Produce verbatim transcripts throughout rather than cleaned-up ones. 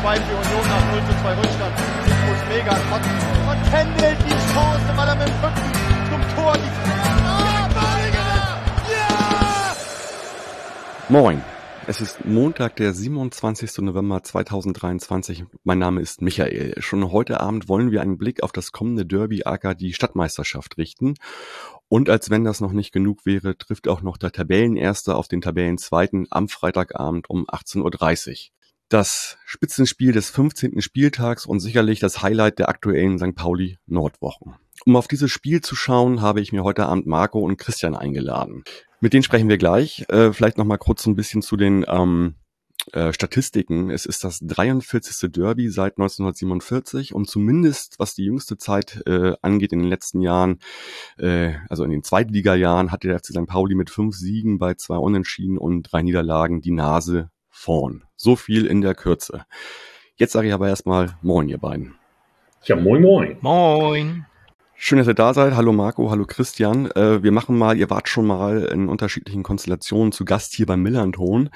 zwei für Union nach null zu zwei Rückstand. Siegfried Mega kotzen und pendelt die Chance, weil er mit dem Rücken zum Tor die oh, ja! Moin, es ist Montag, der siebenundzwanzigster November zweitausenddreiundzwanzig. Mein Name ist Michael. Schon heute Abend wollen wir einen Blick auf das kommende Derby aka die Stadtmeisterschaft richten. Und als wenn das noch nicht genug wäre, trifft auch noch der Tabellenerste auf den Tabellenzweiten am Freitagabend um achtzehn Uhr dreißig. Das Spitzenspiel des fünfzehnten Spieltags und sicherlich das Highlight der aktuellen Sankt Pauli-Nordwochen. Um auf dieses Spiel zu schauen, habe ich mir heute Abend Marco und Christian eingeladen. Mit denen sprechen wir gleich. Äh, vielleicht nochmal kurz ein bisschen zu den ähm, äh, Statistiken. Es ist das dreiundvierzigste Derby seit neunzehnhundertsiebenundvierzig und zumindest, was die jüngste Zeit äh, angeht, in den letzten Jahren, äh, also in den Zweitliga-Jahren, hatte der F C Sankt Pauli mit fünf Siegen bei zwei Unentschieden und drei Niederlagen die Nase vorn. So viel in der Kürze. Jetzt sage ich aber erstmal Moin, ihr beiden. Ja, Moin, Moin. Moin. Schön, dass ihr da seid. Hallo Marco, hallo Christian. Äh, wir machen mal, ihr wart schon mal in unterschiedlichen Konstellationen zu Gast hier beim Millerntor,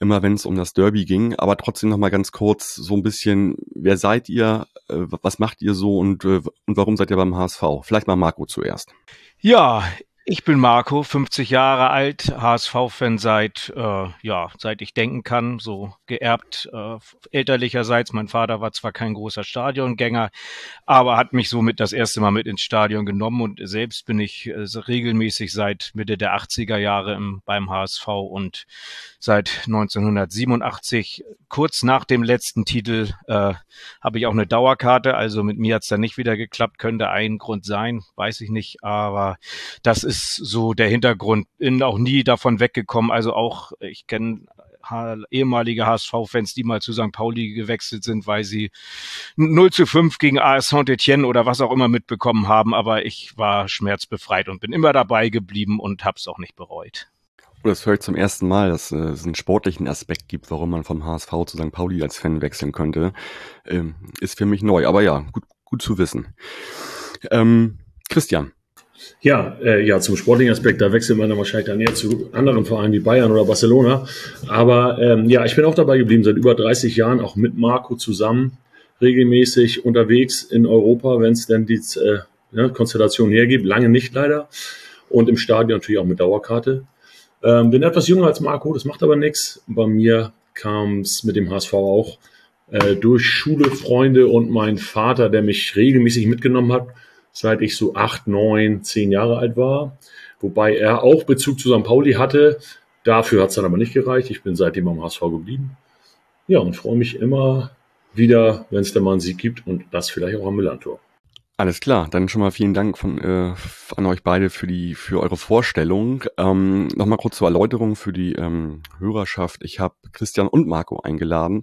immer wenn es um das Derby ging. Aber trotzdem nochmal ganz kurz so ein bisschen, wer seid ihr, äh, was macht ihr so und, äh, und warum seid ihr beim H S V? Vielleicht mal Marco zuerst. Ja, ich bin Marco, fünfzig Jahre alt, H S V-Fan seit, äh, ja, seit ich denken kann, so geerbt äh, elterlicherseits. Mein Vater war zwar kein großer Stadiongänger, aber hat mich somit das erste Mal mit ins Stadion genommen und selbst bin ich äh, regelmäßig seit Mitte der achtziger Jahre im, beim H S V und seit neunzehnhundertsiebenundachtzig, kurz nach dem letzten Titel, äh, habe ich auch eine Dauerkarte, also mit mir hat's dann nicht wieder geklappt, könnte ein Grund sein, weiß ich nicht, aber das ist ist so der Hintergrund. Bin auch nie davon weggekommen. Also auch, ich kenne ehemalige H S V-Fans, die mal zu Sankt Pauli gewechselt sind, weil sie null zu fünf gegen A S Saint-Étienne oder was auch immer mitbekommen haben. Aber ich war schmerzbefreit und bin immer dabei geblieben und habe es auch nicht bereut. Das höre ich zum ersten Mal, dass äh, es einen sportlichen Aspekt gibt, warum man vom H S V zu Sankt Pauli als Fan wechseln könnte. Ähm, ist für mich neu, aber ja, gut, gut zu wissen. Ähm, Christian. Ja, äh, ja, zum sportlichen Aspekt, da wechselt man dann wahrscheinlich dann eher zu anderen Vereinen wie Bayern oder Barcelona. Aber ähm, ja, ich bin auch dabei geblieben, seit über dreißig Jahren, auch mit Marco zusammen, regelmäßig unterwegs in Europa, wenn es denn die äh, ne, Konstellation hergibt. Lange nicht leider. Und im Stadion natürlich auch mit Dauerkarte. Ähm, bin etwas jünger als Marco, das macht aber nichts. Bei mir kam es mit dem H S V auch äh, durch Schule, Freunde und meinen Vater, der mich regelmäßig mitgenommen hat, seit ich so acht, neun, zehn Jahre alt war, wobei er auch Bezug zu Sankt Pauli hatte. Dafür hat es dann aber nicht gereicht. Ich bin seitdem am H S V geblieben. Ja, und freue mich immer wieder, wenn es da mal einen Sieg gibt und das vielleicht auch am Millerntor. Alles klar, dann schon mal vielen Dank von, äh, an euch beide für die für eure Vorstellung. Ähm, Nochmal kurz zur Erläuterung für die ähm, Hörerschaft. Ich habe Christian und Marco eingeladen,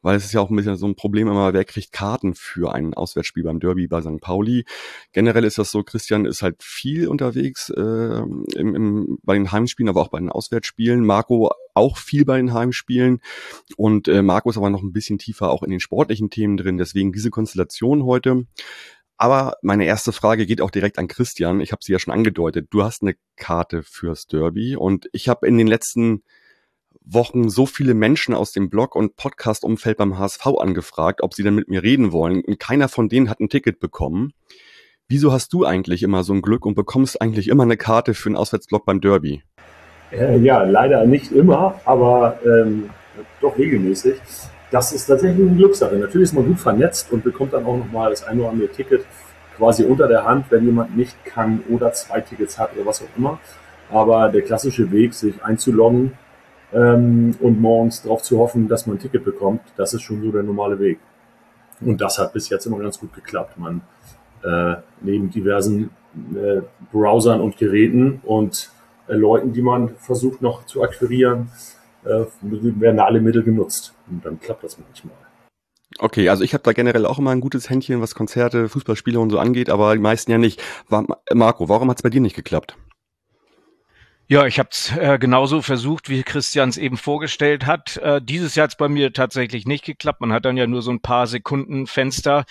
weil es ist ja auch ein bisschen so ein Problem immer, wer kriegt Karten für ein Auswärtsspiel beim Derby bei Sankt Pauli. Generell ist das so, Christian ist halt viel unterwegs äh, im, im, bei den Heimspielen, aber auch bei den Auswärtsspielen. Marco auch viel bei den Heimspielen und äh, Marco ist aber noch ein bisschen tiefer auch in den sportlichen Themen drin. Deswegen diese Konstellation heute. Aber meine erste Frage geht auch direkt an Christian. Ich habe sie ja schon angedeutet. Du hast eine Karte fürs Derby und ich habe in den letzten Wochen so viele Menschen aus dem Blog- und Podcast-Umfeld beim H S V angefragt, ob sie denn mit mir reden wollen. Und keiner von denen hat ein Ticket bekommen. Wieso hast du eigentlich immer so ein Glück und bekommst eigentlich immer eine Karte für einen Auswärtsblock beim Derby? Äh, ja, leider nicht immer, aber ähm, doch regelmäßig. Das ist tatsächlich eine Glückssache. Natürlich ist man gut vernetzt und bekommt dann auch nochmal das ein oder andere Ticket quasi unter der Hand, wenn jemand nicht kann oder zwei Tickets hat oder was auch immer. Aber der klassische Weg, sich einzuloggen ähm, und morgens darauf zu hoffen, dass man ein Ticket bekommt, das ist schon so der normale Weg. Und das hat bis jetzt immer ganz gut geklappt. Man äh, neben diversen äh, Browsern und Geräten und äh, Leuten, die man versucht noch zu akquirieren, werden alle Mittel genutzt und dann klappt das manchmal. Okay, also ich habe da generell auch immer ein gutes Händchen, was Konzerte, Fußballspiele und so angeht, aber die meisten ja nicht. Marco, warum hat es bei dir nicht geklappt? Ja, ich habe es äh, genauso versucht, wie Christian es eben vorgestellt hat. Äh, dieses Jahr hat es bei mir tatsächlich nicht geklappt. Man hat dann ja nur so ein paar Sekunden Fenster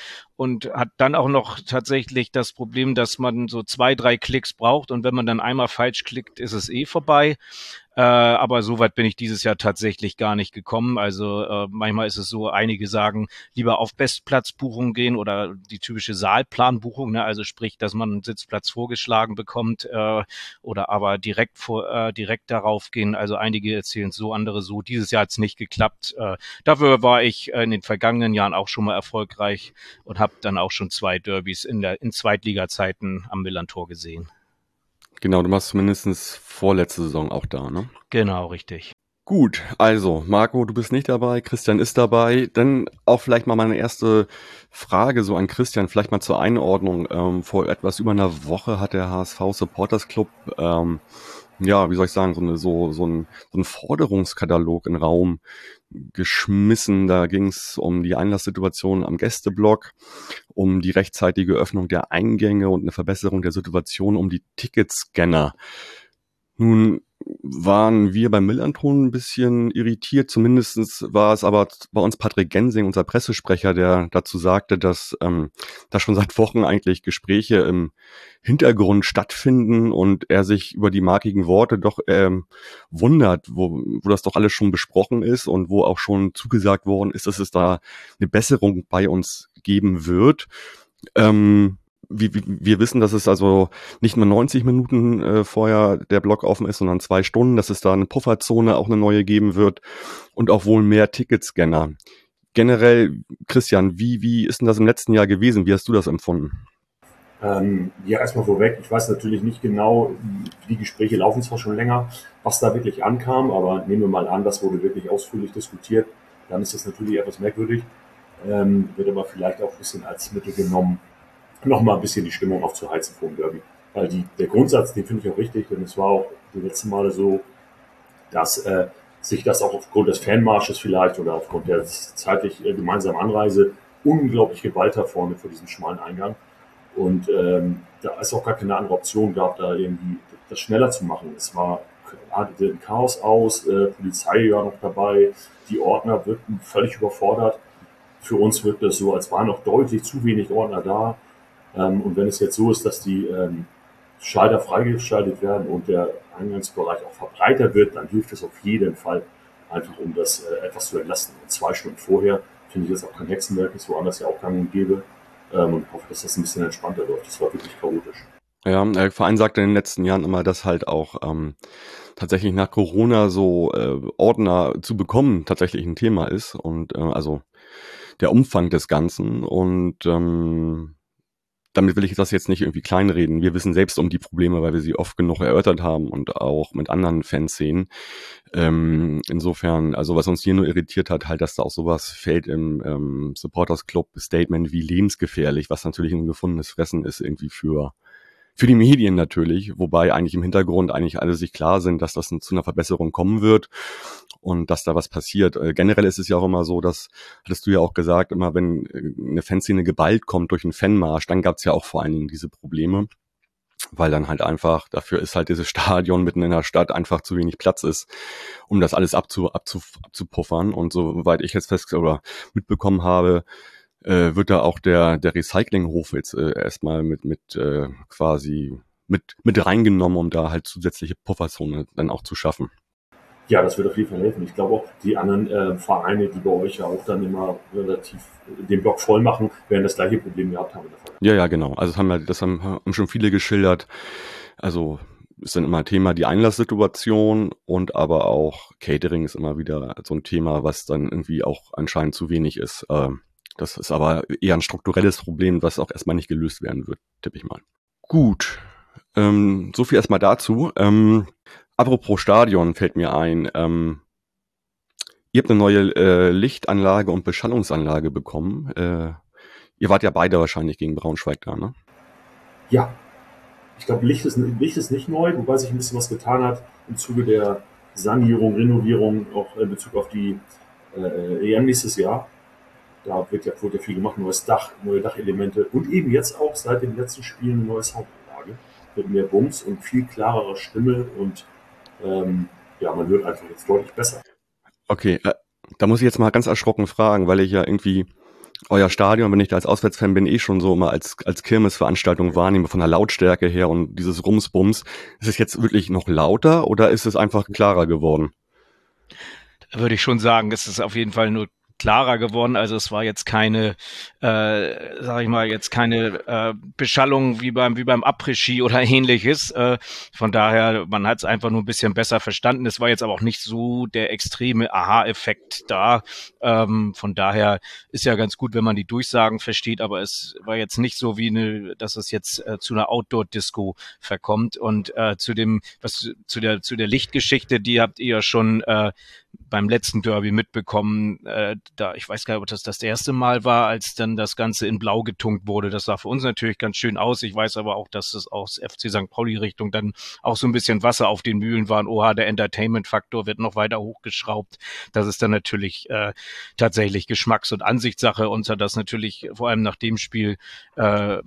und hat dann auch noch tatsächlich das Problem, dass man so zwei, drei Klicks braucht und wenn man dann einmal falsch klickt, ist es eh vorbei. Äh, aber so weit bin ich dieses Jahr tatsächlich gar nicht gekommen. Also äh, manchmal ist es so, einige sagen, lieber auf Bestplatzbuchung gehen oder die typische Saalplanbuchung, ne? Also sprich, dass man einen Sitzplatz vorgeschlagen bekommt äh, oder aber direkt vor, äh, direkt darauf gehen. Also einige erzählen es so, andere so. Dieses Jahr hat es nicht geklappt. Äh, dafür war ich äh, in den vergangenen Jahren auch schon mal erfolgreich und habe dann auch schon zwei Derbys in der in Zweitliga-Zeiten am Millerntor gesehen. Genau, du warst zumindest vorletzte Saison auch da, ne? Genau, richtig. Gut, also Marco, du bist nicht dabei, Christian ist dabei. Dann auch vielleicht mal meine erste Frage so an Christian, vielleicht mal zur Einordnung. Ähm, vor etwas über einer Woche hat der H S V Supporters Club, ähm, ja, wie soll ich sagen, so, eine, so, so, ein, so einen Forderungskatalog in den Raum geschmissen. Da ging es um die Einlasssituation am Gästeblock, um die rechtzeitige Öffnung der Eingänge und eine Verbesserung der Situation um die Ticketscanner. Nun waren wir beim Millernton ein bisschen irritiert, zumindest war es aber bei uns Patrick Gensing, unser Pressesprecher, der dazu sagte, dass ähm, da schon seit Wochen eigentlich Gespräche im Hintergrund stattfinden und er sich über die markigen Worte doch ähm, wundert, wo, wo das doch alles schon besprochen ist und wo auch schon zugesagt worden ist, dass es da eine Besserung bei uns geben wird. Ähm, Wir wissen, dass es also nicht nur neunzig Minuten vorher der Block offen ist, sondern zwei Stunden, dass es da eine Pufferzone auch eine neue geben wird und auch wohl mehr Ticketscanner. Generell, Christian, wie, wie ist denn das im letzten Jahr gewesen? Wie hast du das empfunden? Ähm, ja, erstmal vorweg. Ich weiß natürlich nicht genau, die Gespräche laufen zwar schon länger, was da wirklich ankam, aber nehmen wir mal an, das wurde wirklich ausführlich diskutiert. Dann ist das natürlich etwas merkwürdig, ähm, wird aber vielleicht auch ein bisschen als Mittel genommen, noch mal ein bisschen die Stimmung aufzuheizen vor dem Derby. Weil die, der Grundsatz, den finde ich auch richtig, denn es war auch die letzten Male so, dass äh, sich das auch aufgrund des Fanmarsches vielleicht oder aufgrund der zeitlich äh, gemeinsamen Anreise unglaublich Gewalt hervorne vor diesem schmalen Eingang. Und ähm, da ist auch gar keine andere Option gab, da irgendwie das schneller zu machen. Es war artete ein Chaos aus, äh, Polizei war noch dabei, die Ordner wirkten völlig überfordert. Für uns wirkte es so, als waren noch deutlich zu wenig Ordner da. Ähm, und wenn es jetzt so ist, dass die ähm, Schalter freigeschaltet werden und der Eingangsbereich auch verbreitert wird, dann hilft es auf jeden Fall einfach, um das äh, etwas zu entlasten. Und zwei Stunden vorher finde ich das auch kein Hexenwerk, ist woanders ja auch gang und gäbe. Ähm, und hoffe, dass das ein bisschen entspannter läuft. Das war wirklich chaotisch. Ja, der Verein sagte in den letzten Jahren immer, dass halt auch ähm, tatsächlich nach Corona so äh, Ordner zu bekommen tatsächlich ein Thema ist. Und äh, also der Umfang des Ganzen und ähm, damit will ich das jetzt nicht irgendwie kleinreden. Wir wissen selbst um die Probleme, weil wir sie oft genug erörtert haben und auch mit anderen Fanszenen. Ähm, insofern, also was uns hier nur irritiert hat, halt, dass da auch sowas fällt im ähm, Supporters Club Statement wie lebensgefährlich, was natürlich ein gefundenes Fressen ist irgendwie für für die Medien natürlich, wobei eigentlich im Hintergrund eigentlich alle sich klar sind, dass das zu einer Verbesserung kommen wird und dass da was passiert. Generell ist es ja auch immer so, dass, hattest du ja auch gesagt, immer wenn eine Fanszene geballt kommt durch einen Fanmarsch, dann gab es ja auch vor allen Dingen diese Probleme, weil dann halt einfach, dafür ist halt dieses Stadion mitten in der Stadt einfach zu wenig Platz ist, um das alles abzu, abzu, abzupuffern. Und soweit ich jetzt fest oder mitbekommen habe, äh, wird da auch der, der Recyclinghof jetzt äh, erstmal mit, mit äh, quasi mit, mit reingenommen, um da halt zusätzliche Pufferzone dann auch zu schaffen. Ja, das wird auf jeden Fall helfen. Ich glaube auch, die anderen äh, Vereine, die bei euch ja auch dann immer relativ den Block voll machen, werden das gleiche Problem gehabt haben in der Vergangenheit. Ja, ja, genau. Also das haben wir, das haben, haben schon viele geschildert. Also ist dann immer Thema die Einlasssituation und aber auch Catering ist immer wieder so ein Thema, was dann irgendwie auch anscheinend zu wenig ist. Ähm, das ist aber eher ein strukturelles Problem, was auch erstmal nicht gelöst werden wird, tippe ich mal. Gut, ähm, so viel erstmal dazu. Ähm, Apropos Stadion fällt mir ein, ähm, ihr habt eine neue äh, Lichtanlage und Beschallungsanlage bekommen. Äh, ihr wart ja beide wahrscheinlich gegen Braunschweig da, ne? Ja, ich glaube, Licht ist, Licht ist nicht neu, wobei sich ein bisschen was getan hat im Zuge der Sanierung, Renovierung, auch in Bezug auf die äh, E M nächstes Jahr. Da wird ja, wird ja viel gemacht, neues Dach, neue Dachelemente und eben jetzt auch seit dem letzten Spiel eine neue Soundanlage mit mehr Bums und viel klarerer Stimme und Ähm, ja, man wird einfach jetzt deutlich besser. Okay, äh, da muss ich jetzt mal ganz erschrocken fragen, weil ich ja irgendwie euer Stadion, wenn ich da als Auswärtsfan bin, eh schon so immer als als Kirmesveranstaltung wahrnehme, von der Lautstärke her und dieses Rumsbums. Ist es jetzt wirklich noch lauter oder ist es einfach klarer geworden? Da würde ich schon sagen, es ist auf jeden Fall nur klarer geworden. Also es war jetzt keine, äh, sag ich mal, jetzt keine äh, Beschallung wie beim wie beim Après-Ski oder ähnliches. Äh, von daher, man hat es einfach nur ein bisschen besser verstanden. Es war jetzt aber auch nicht so der extreme Aha-Effekt da. Ähm, von daher ist ja ganz gut, wenn man die Durchsagen versteht, aber es war jetzt nicht so wie eine, dass es jetzt äh, zu einer Outdoor-Disco verkommt. Und äh, zu dem, was zu der zu der Lichtgeschichte, die habt ihr ja schon äh, beim letzten Derby mitbekommen, äh, da, ich weiß gar nicht, ob das das erste Mal war, als dann das Ganze in Blau getunkt wurde. Das sah für uns natürlich ganz schön aus. Ich weiß aber auch, dass es aus F C Sankt Pauli Richtung dann auch so ein bisschen Wasser auf den Mühlen war. Und oha, der Entertainment-Faktor wird noch weiter hochgeschraubt. Das ist dann natürlich äh, tatsächlich Geschmacks- und Ansichtssache. Uns hat das natürlich vor allem nach dem Spiel äh,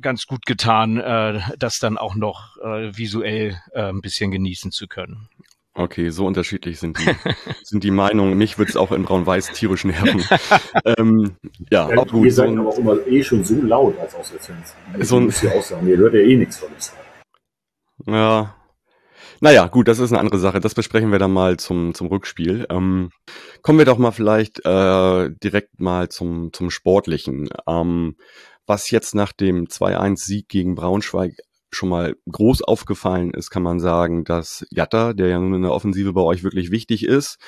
ganz gut getan, äh, das dann auch noch äh, visuell äh, ein bisschen genießen zu können. Okay, so unterschiedlich sind die, sind die Meinungen. Mich würde es auch in Braun-Weiß tierisch nerven. ähm, ja, ja, gut. Ihr seid so aber auch immer eh schon so laut als Auswärtsfans. So ein, müsst ihr auch sagen, ihr hört ja eh nichts von uns. Ja, naja, gut, das ist eine andere Sache. Das besprechen wir dann mal zum, zum Rückspiel. Ähm, kommen wir doch mal vielleicht äh, direkt mal zum, zum Sportlichen. Ähm, was jetzt nach dem zwei eins Sieg gegen Braunschweig schon mal groß aufgefallen ist, kann man sagen, dass Jatta, der ja nun in der Offensive bei euch wirklich wichtig ist,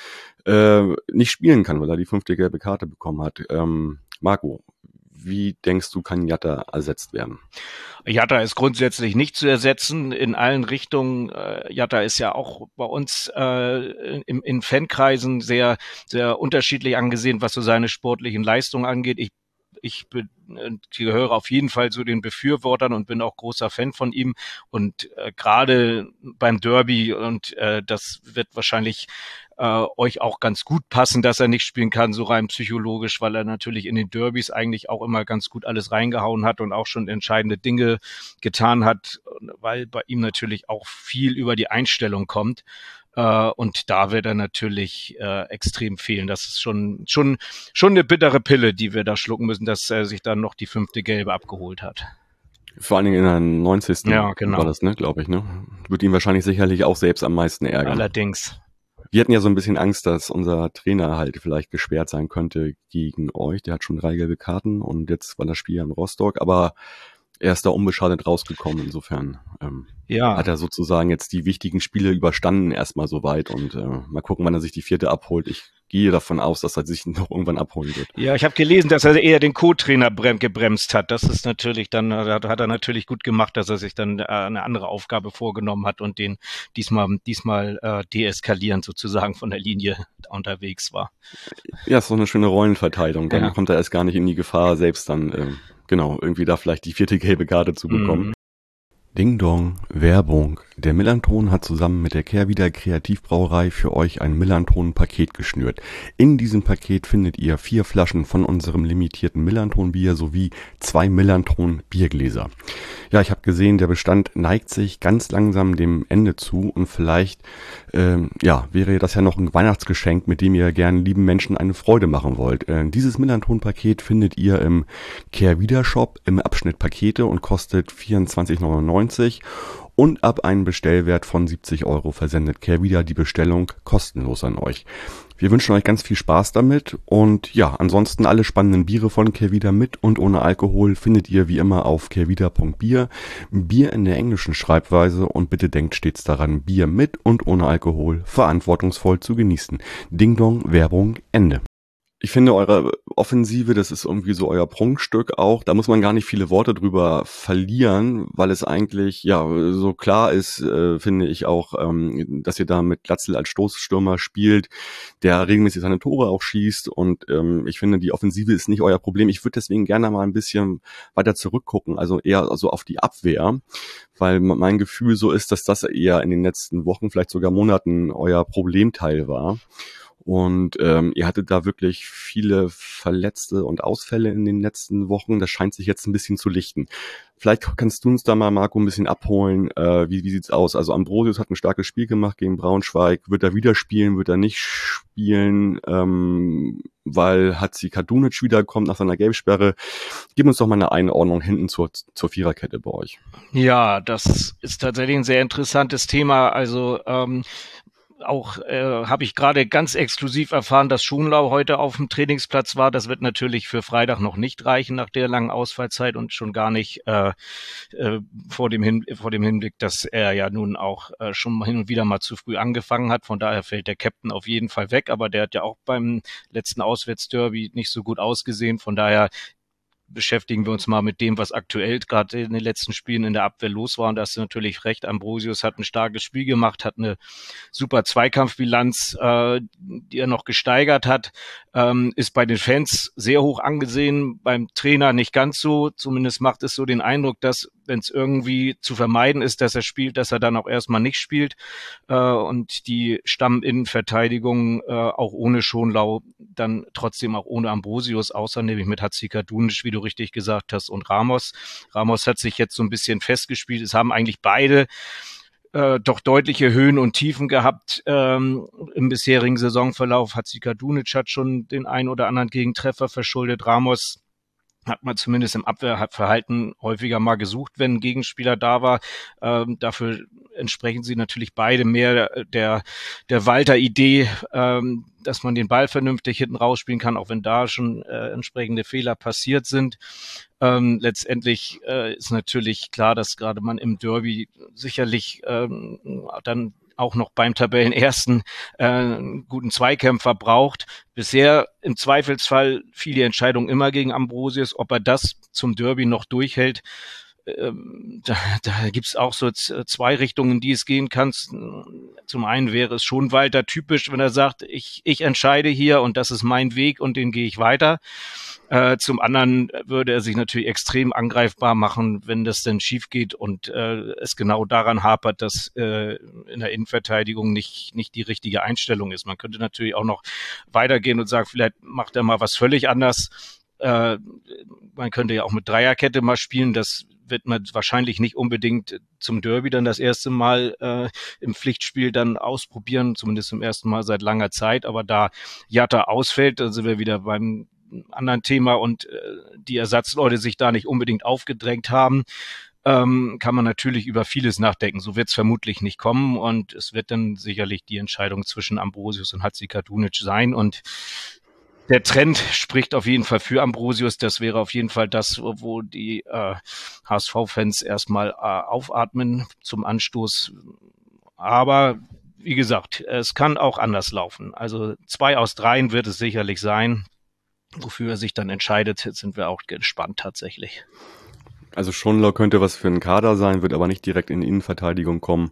äh, nicht spielen kann, weil er die fünfte gelbe Karte bekommen hat. Ähm, Marco, wie denkst du, kann Jatta ersetzt werden? Jatta ist grundsätzlich nicht zu ersetzen in allen Richtungen. Jatta ist ja auch bei uns äh, in, in Fankreisen sehr, sehr unterschiedlich angesehen, was so seine sportlichen Leistungen angeht. Ich Ich bin, ich gehöre auf jeden Fall zu den Befürwortern und bin auch großer Fan von ihm. Und äh, gerade beim Derby, und äh, das wird wahrscheinlich äh, euch auch ganz gut passen, dass er nicht spielen kann, so rein psychologisch, weil er natürlich in den Derbys eigentlich auch immer ganz gut alles reingehauen hat und auch schon entscheidende Dinge getan hat, weil bei ihm natürlich auch viel über die Einstellung kommt. Uh, und da wird er natürlich uh, extrem fehlen. Das ist schon schon schon eine bittere Pille, die wir da schlucken müssen, dass er sich dann noch die fünfte Gelbe abgeholt hat. Vor allen Dingen in der neunzigsten Ja, genau. War das, ne, glaube ich, ne? Würde ihn wahrscheinlich sicherlich auch selbst am meisten ärgern. Allerdings. Wir hatten ja so ein bisschen Angst, dass unser Trainer halt vielleicht gesperrt sein könnte gegen euch. Der hat schon drei gelbe Karten und jetzt war das Spiel ja in Rostock, aber er ist da unbeschadet rausgekommen, insofern ähm, ja. Hat er sozusagen jetzt die wichtigen Spiele überstanden erstmal soweit und äh, mal gucken, wann er sich die vierte abholt. Ich gehe davon aus, dass er sich noch irgendwann abholen wird. Ja, ich habe gelesen, dass er eher den Co-Trainer gebremst hat. Das ist natürlich dann, hat er natürlich gut gemacht, dass er sich dann eine andere Aufgabe vorgenommen hat und den diesmal diesmal äh, deeskalierend sozusagen von der Linie unterwegs war. Ja, ist doch eine schöne Rollenverteilung. Dann ja. Kommt er erst gar nicht in die Gefahr, selbst dann äh, genau, irgendwie da vielleicht die vierte gelbe Karte zu bekommen. Mm. Ding Dong, Werbung. Der Millernton hat zusammen mit der Kehrwieder Kreativbrauerei für euch ein Millernton-Paket geschnürt. In diesem Paket findet ihr vier Flaschen von unserem limitierten Millernton-Bier sowie zwei Millernton-Biergläser. Ja, ich habe gesehen, der Bestand neigt sich ganz langsam dem Ende zu und vielleicht ähm, ja, wäre das ja noch ein Weihnachtsgeschenk, mit dem ihr gerne lieben Menschen eine Freude machen wollt. Äh, dieses Millernton-Paket findet ihr im Kehrwieder-Shop im Abschnitt Pakete und kostet vierundzwanzig neunundneunzig. Und ab einem Bestellwert von siebzig Euro versendet Kehrwieder die Bestellung kostenlos an euch. Wir wünschen euch ganz viel Spaß damit und ja, ansonsten alle spannenden Biere von Kehrwieder mit und ohne Alkohol findet ihr wie immer auf kehrwieder punkt bier. Bier in der englischen Schreibweise und bitte denkt stets daran, Bier mit und ohne Alkohol verantwortungsvoll zu genießen. Ding Dong, Werbung, Ende. Ich finde eure Offensive, das ist irgendwie so euer Prunkstück auch. Da muss man gar nicht viele Worte drüber verlieren, weil es eigentlich ja so klar ist, äh, finde ich auch, ähm, dass ihr da mit Glatzel als Stoßstürmer spielt, der regelmäßig seine Tore auch schießt. Und ähm, ich finde, die Offensive ist nicht euer Problem. Ich würde deswegen gerne mal ein bisschen weiter zurückgucken, also eher so auf die Abwehr, weil mein Gefühl so ist, dass das eher in den letzten Wochen, vielleicht sogar Monaten euer Problemteil war. Und ähm, ihr hattet da wirklich viele Verletzte und Ausfälle in den letzten Wochen. Das scheint sich jetzt ein bisschen zu lichten. Vielleicht kannst du uns da mal, Marco, ein bisschen abholen. Äh, wie wie sieht's aus? Also Ambrosius hat ein starkes Spiel gemacht gegen Braunschweig. Wird er wieder spielen? Wird er nicht spielen? Ähm, weil Hatzika Dunic wiederkommt nach seiner Gelbsperre. Gib uns doch mal eine Einordnung hinten zur, zur Viererkette bei euch. Ja, das ist tatsächlich ein sehr interessantes Thema. Also ähm, auch äh, habe ich gerade ganz exklusiv erfahren, dass Schumlau heute auf dem Trainingsplatz war. Das wird natürlich für Freitag noch nicht reichen nach der langen Ausfallzeit und schon gar nicht äh, äh, vor dem Hin- vor dem Hinblick, dass er ja nun auch äh, schon hin und wieder mal zu früh angefangen hat. Von daher fällt der Captain auf jeden Fall weg. Aber der hat ja auch beim letzten Auswärtsderby nicht so gut ausgesehen. Von daher beschäftigen wir uns mal mit dem, was aktuell gerade in den letzten Spielen in der Abwehr los war. Und da hast du natürlich recht, Ambrosius hat ein starkes Spiel gemacht, hat eine super Zweikampfbilanz, äh, die er noch gesteigert hat, ähm, ist bei den Fans sehr hoch angesehen, beim Trainer nicht ganz so. Zumindest macht es so den Eindruck, dass, wenn es irgendwie zu vermeiden ist, dass er spielt, dass er dann auch erstmal nicht spielt äh, und die Stamminnenverteidigung äh, auch ohne Schonlau, dann trotzdem auch ohne Ambrosius, außer nämlich mit Hatzika Dunic, wie du richtig gesagt hast, und Ramos. Ramos hat sich jetzt so ein bisschen festgespielt. Es haben eigentlich beide äh, doch deutliche Höhen und Tiefen gehabt ähm, im bisherigen Saisonverlauf. Hatzika Dunic hat schon den einen oder anderen Gegentreffer verschuldet. Ramos hat man zumindest im Abwehrverhalten häufiger mal gesucht, wenn ein Gegenspieler da war. Ähm, dafür entsprechen sie natürlich beide mehr der der Walter-Idee, ähm, dass man den Ball vernünftig hinten rausspielen kann, auch wenn da schon äh, entsprechende Fehler passiert sind. Ähm, letztendlich äh, ist natürlich klar, dass gerade man im Derby sicherlich ähm, dann auch noch beim Tabellenersten äh, einen guten Zweikämpfer braucht. Bisher im Zweifelsfall fiel die Entscheidung immer gegen Ambrosius. Ob er das zum Derby noch durchhält, ähm, da, da gibt's auch so z- zwei Richtungen, in die es gehen kann. Zum einen wäre es schon Walter typisch, wenn er sagt, ich, ich entscheide hier und das ist mein Weg und den gehe ich weiter. Äh, zum anderen würde er sich natürlich extrem angreifbar machen, wenn das denn schief geht und äh, es genau daran hapert, dass äh, in der Innenverteidigung nicht nicht die richtige Einstellung ist. Man könnte natürlich auch noch weitergehen und sagen, vielleicht macht er mal was völlig anders. Äh, man könnte ja auch mit Dreierkette mal spielen, das wird man wahrscheinlich nicht unbedingt zum Derby dann das erste Mal äh, im Pflichtspiel dann ausprobieren, zumindest zum ersten Mal seit langer Zeit. Aber da Jatta ausfällt, dann sind wir wieder beim anderen Thema und äh, die Ersatzleute sich da nicht unbedingt aufgedrängt haben, ähm, kann man natürlich über vieles nachdenken. So wird es vermutlich nicht kommen und es wird dann sicherlich die Entscheidung zwischen Ambrosius und Hatzika Dunic sein und der Trend spricht auf jeden Fall für Ambrosius. Das wäre auf jeden Fall das, wo die äh, H S V-Fans erstmal äh, aufatmen zum Anstoß. Aber wie gesagt, es kann auch anders laufen. Also zwei aus dreien wird es sicherlich sein. Wofür er sich dann entscheidet, jetzt sind wir auch gespannt tatsächlich. Also Schonlau könnte was für einen Kader sein, wird aber nicht direkt in die Innenverteidigung kommen.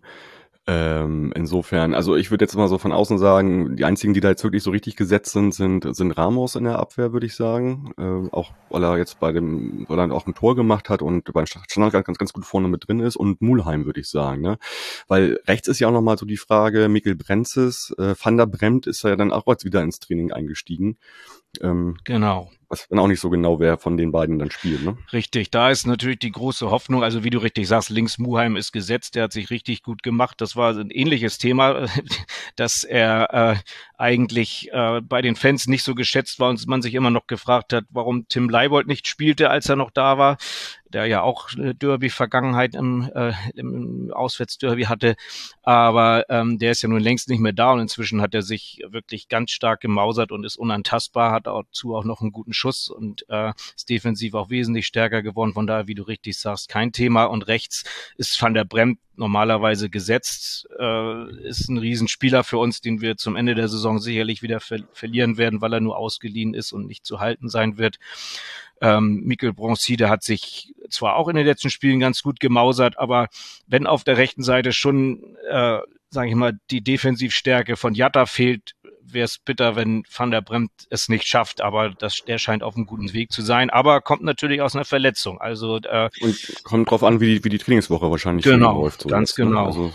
Ähm, insofern, also ich würde jetzt mal so von außen sagen, die einzigen, die da jetzt wirklich so richtig gesetzt sind, sind, sind Ramos in der Abwehr, würde ich sagen. Ähm, auch weil er jetzt bei dem, weil er auch ein Tor gemacht hat und beim Standard ganz, ganz gut vorne mit drin ist und Muheim, würde ich sagen, ne? Weil rechts ist ja auch nochmal so die Frage, Mikkel Brenzes, äh, Van der Brempt ist ja dann auch jetzt wieder ins Training eingestiegen. Ähm, genau. Was dann auch nicht so genau, wer von den beiden dann spielt, ne? Richtig, da ist natürlich die große Hoffnung, also wie du richtig sagst, links Muheim ist gesetzt, der hat sich richtig gut gemacht, das war ein ähnliches Thema, dass er äh, eigentlich äh, bei den Fans nicht so geschätzt war und man sich immer noch gefragt hat, warum Tim Leibold nicht spielte, als er noch da war, der ja auch Derby-Vergangenheit im, äh, im Auswärtsderby hatte, aber ähm, der ist ja nun längst nicht mehr da und inzwischen hat er sich wirklich ganz stark gemausert und ist unantastbar, hat dazu auch noch einen guten Schuss und äh, ist defensiv auch wesentlich stärker geworden, von daher, wie du richtig sagst, kein Thema und rechts ist Van der Brempt normalerweise gesetzt, äh, ist ein Riesenspieler für uns, den wir zum Ende der Saison sicherlich wieder ver- verlieren werden, weil er nur ausgeliehen ist und nicht zu halten sein wird. Ähm, Mikkel Brenzes hat sich zwar auch in den letzten Spielen ganz gut gemausert, aber wenn auf der rechten Seite schon, äh, sage ich mal, die Defensivstärke von Jatta fehlt, wäre es bitter, wenn Van der Brempt es nicht schafft, aber das, der scheint auf einem guten Weg zu sein, aber kommt natürlich aus einer Verletzung. Also äh, und kommt drauf an, wie die, wie die Trainingswoche wahrscheinlich genau läuft. So ganz jetzt, genau. Ne? Also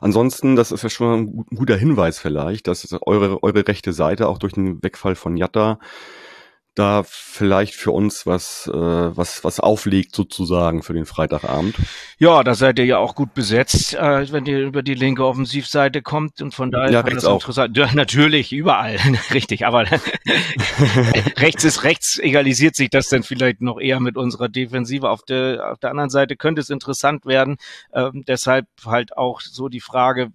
Ansonsten, das ist ja schon ein guter Hinweis vielleicht, dass eure, eure rechte Seite auch durch den Wegfall von Jatta da vielleicht für uns was, äh, was, was auflegt sozusagen für den Freitagabend. Ja, da seid ihr ja auch gut besetzt, äh, wenn ihr über die linke Offensivseite kommt und von daher ja, rechts das auch. Interessant. Ja, natürlich, überall. Richtig, aber rechts ist rechts, egalisiert sich das dann vielleicht noch eher mit unserer Defensive. Auf der, auf der anderen Seite könnte es interessant werden, ähm, deshalb halt auch so die Frage,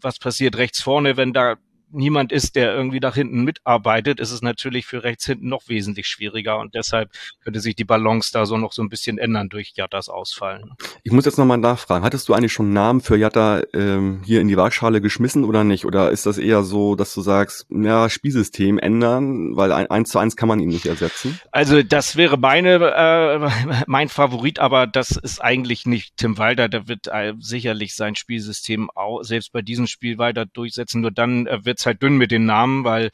was passiert rechts vorne, wenn da niemand ist, der irgendwie nach hinten mitarbeitet, ist es natürlich für rechts hinten noch wesentlich schwieriger und deshalb könnte sich die Balance da so noch so ein bisschen ändern durch Jattas Ausfallen. Ich muss jetzt nochmal nachfragen, hattest du eigentlich schon einen Namen für Jatta ähm, hier in die Waagschale geschmissen oder nicht? Oder ist das eher so, dass du sagst, ja, Spielsystem ändern, weil ein, eins zu eins kann man ihn nicht ersetzen? Also das wäre meine, äh, mein Favorit, aber das ist eigentlich nicht Tim Walter, der wird äh, sicherlich sein Spielsystem auch selbst bei diesem Spiel weiter durchsetzen, nur dann äh, wird halt dünn mit den Namen, weil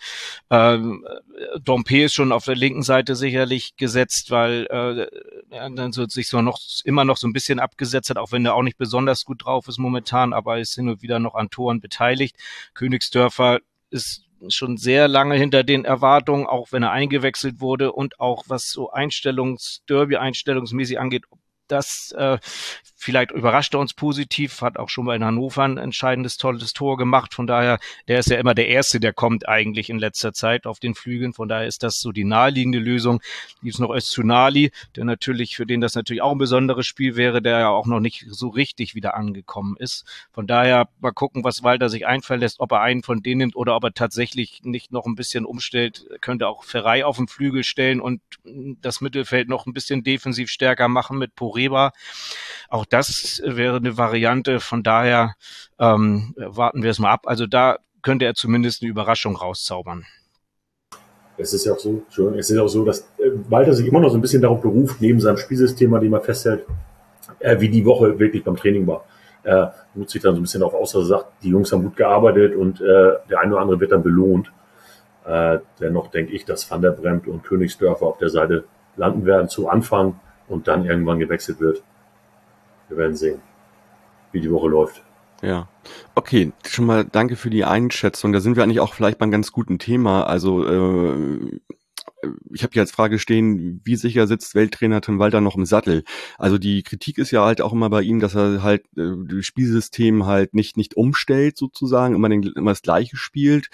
äh, Dompé ist schon auf der linken Seite sicherlich gesetzt, weil äh, er dann so, sich so noch immer noch so ein bisschen abgesetzt hat, auch wenn er auch nicht besonders gut drauf ist momentan, aber ist hin und wieder noch an Toren beteiligt. Königsdörfer ist schon sehr lange hinter den Erwartungen, auch wenn er eingewechselt wurde und auch was so Einstellungs-, Derby-Einstellungsmäßig angeht. Das äh, vielleicht überrascht er uns positiv, hat auch schon mal in Hannover ein entscheidendes, tolles Tor gemacht. Von daher, der ist ja immer der Erste, der kommt eigentlich in letzter Zeit auf den Flügeln. Von daher ist das so die naheliegende Lösung. Gibt es noch Öztunali, der natürlich, für den das natürlich auch ein besonderes Spiel wäre, der ja auch noch nicht so richtig wieder angekommen ist. Von daher mal gucken, was Walter sich einfallen lässt, ob er einen von denen nimmt oder ob er tatsächlich nicht noch ein bisschen umstellt. Könnte auch Ferrei auf den Flügel stellen und das Mittelfeld noch ein bisschen defensiv stärker machen mit Poré. Auch das wäre eine Variante, von daher ähm, warten wir es mal ab. Also da könnte er zumindest eine Überraschung rauszaubern. Es ist ja auch so, es ist auch so, dass Walter sich immer noch so ein bisschen darauf beruft, neben seinem Spielsystem, an dem er festhält, äh, wie die Woche wirklich beim Training war. Er nutzt sich dann so ein bisschen darauf aus, dass er sagt, die Jungs haben gut gearbeitet und äh, der eine oder andere wird dann belohnt. Äh, dennoch denke ich, dass Van der Brempt und Königsdörfer auf der Seite landen werden zu Anfang. Und dann irgendwann gewechselt wird. Wir werden sehen, wie die Woche läuft. Ja, okay. Schon mal danke für die Einschätzung. Da sind wir eigentlich auch vielleicht beim ganz guten Thema. Also äh, ich habe hier als Frage stehen, wie sicher sitzt Welttrainer Tim Walter noch im Sattel? Also die Kritik ist ja halt auch immer bei ihm, dass er halt äh, das Spielsystem halt nicht nicht umstellt sozusagen, immer, den, immer das Gleiche spielt,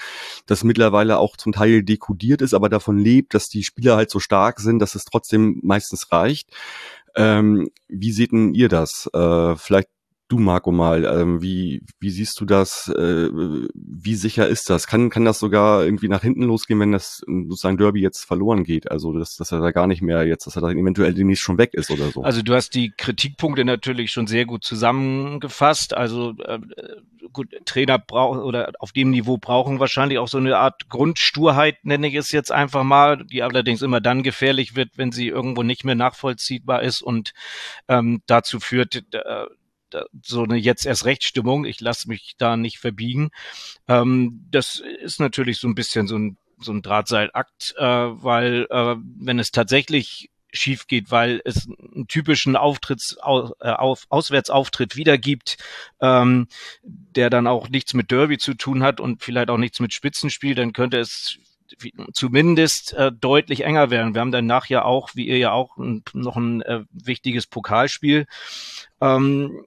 das mittlerweile auch zum Teil dekodiert ist, aber davon lebt, dass die Spieler halt so stark sind, dass es trotzdem meistens reicht. Ähm, wie seht denn ihr das? Äh, vielleicht du, Marco, mal, ähm, wie, wie siehst du das, äh, wie sicher ist das? Kann, kann das sogar irgendwie nach hinten losgehen, wenn das sozusagen Derby jetzt verloren geht? Also, dass, dass er da gar nicht mehr jetzt, dass er da eventuell demnächst schon weg ist oder so? Also, du hast die Kritikpunkte natürlich schon sehr gut zusammengefasst. Also, äh, gut, Trainer brauchen oder auf dem Niveau brauchen wahrscheinlich auch so eine Art Grundsturheit, nenne ich es jetzt einfach mal, die allerdings immer dann gefährlich wird, wenn sie irgendwo nicht mehr nachvollziehbar ist und ähm, dazu führt, äh, so eine jetzt erst Rechtsstimmung, ich lasse mich da nicht verbiegen. Ähm, das ist natürlich so ein bisschen so ein, so ein Drahtseilakt, äh, weil äh, wenn es tatsächlich schief geht, weil es einen typischen Auftritts, au, auf, Auswärtsauftritt wiedergibt, ähm, der dann auch nichts mit Derby zu tun hat und vielleicht auch nichts mit Spitzenspiel, dann könnte es zumindest äh, deutlich enger werden. Wir haben danach ja auch, wie ihr ja auch, ein, noch ein äh, wichtiges Pokalspiel. Ähm,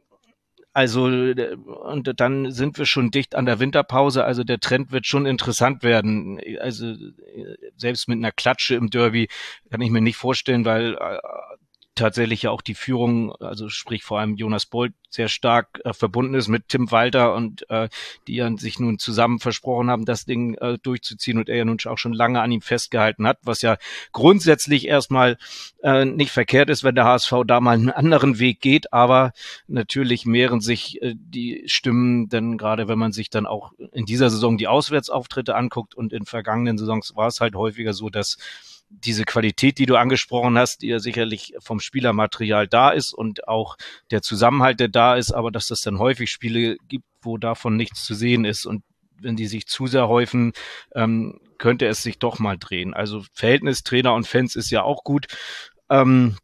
Also und dann sind wir schon dicht an der Winterpause, also der Trend wird schon interessant werden. Also selbst mit einer Klatsche im Derby kann ich mir nicht vorstellen, weil äh, tatsächlich ja auch die Führung, also sprich vor allem Jonas Bold, sehr stark äh, verbunden ist mit Tim Walter und äh, die ja sich nun zusammen versprochen haben, das Ding äh, durchzuziehen und er ja nun auch schon lange an ihm festgehalten hat, was ja grundsätzlich erstmal äh, nicht verkehrt ist, wenn der H S V da mal einen anderen Weg geht, aber natürlich mehren sich äh, die Stimmen, denn gerade wenn man sich dann auch in dieser Saison die Auswärtsauftritte anguckt und in vergangenen Saisons war es halt häufiger so, dass diese Qualität, die du angesprochen hast, die ja sicherlich vom Spielermaterial da ist und auch der Zusammenhalt, der da ist, aber dass das dann häufig Spiele gibt, wo davon nichts zu sehen ist. Und wenn die sich zu sehr häufen, ähm, könnte es sich doch mal drehen. Also Verhältnis Trainer und Fans ist ja auch gut. Ähm,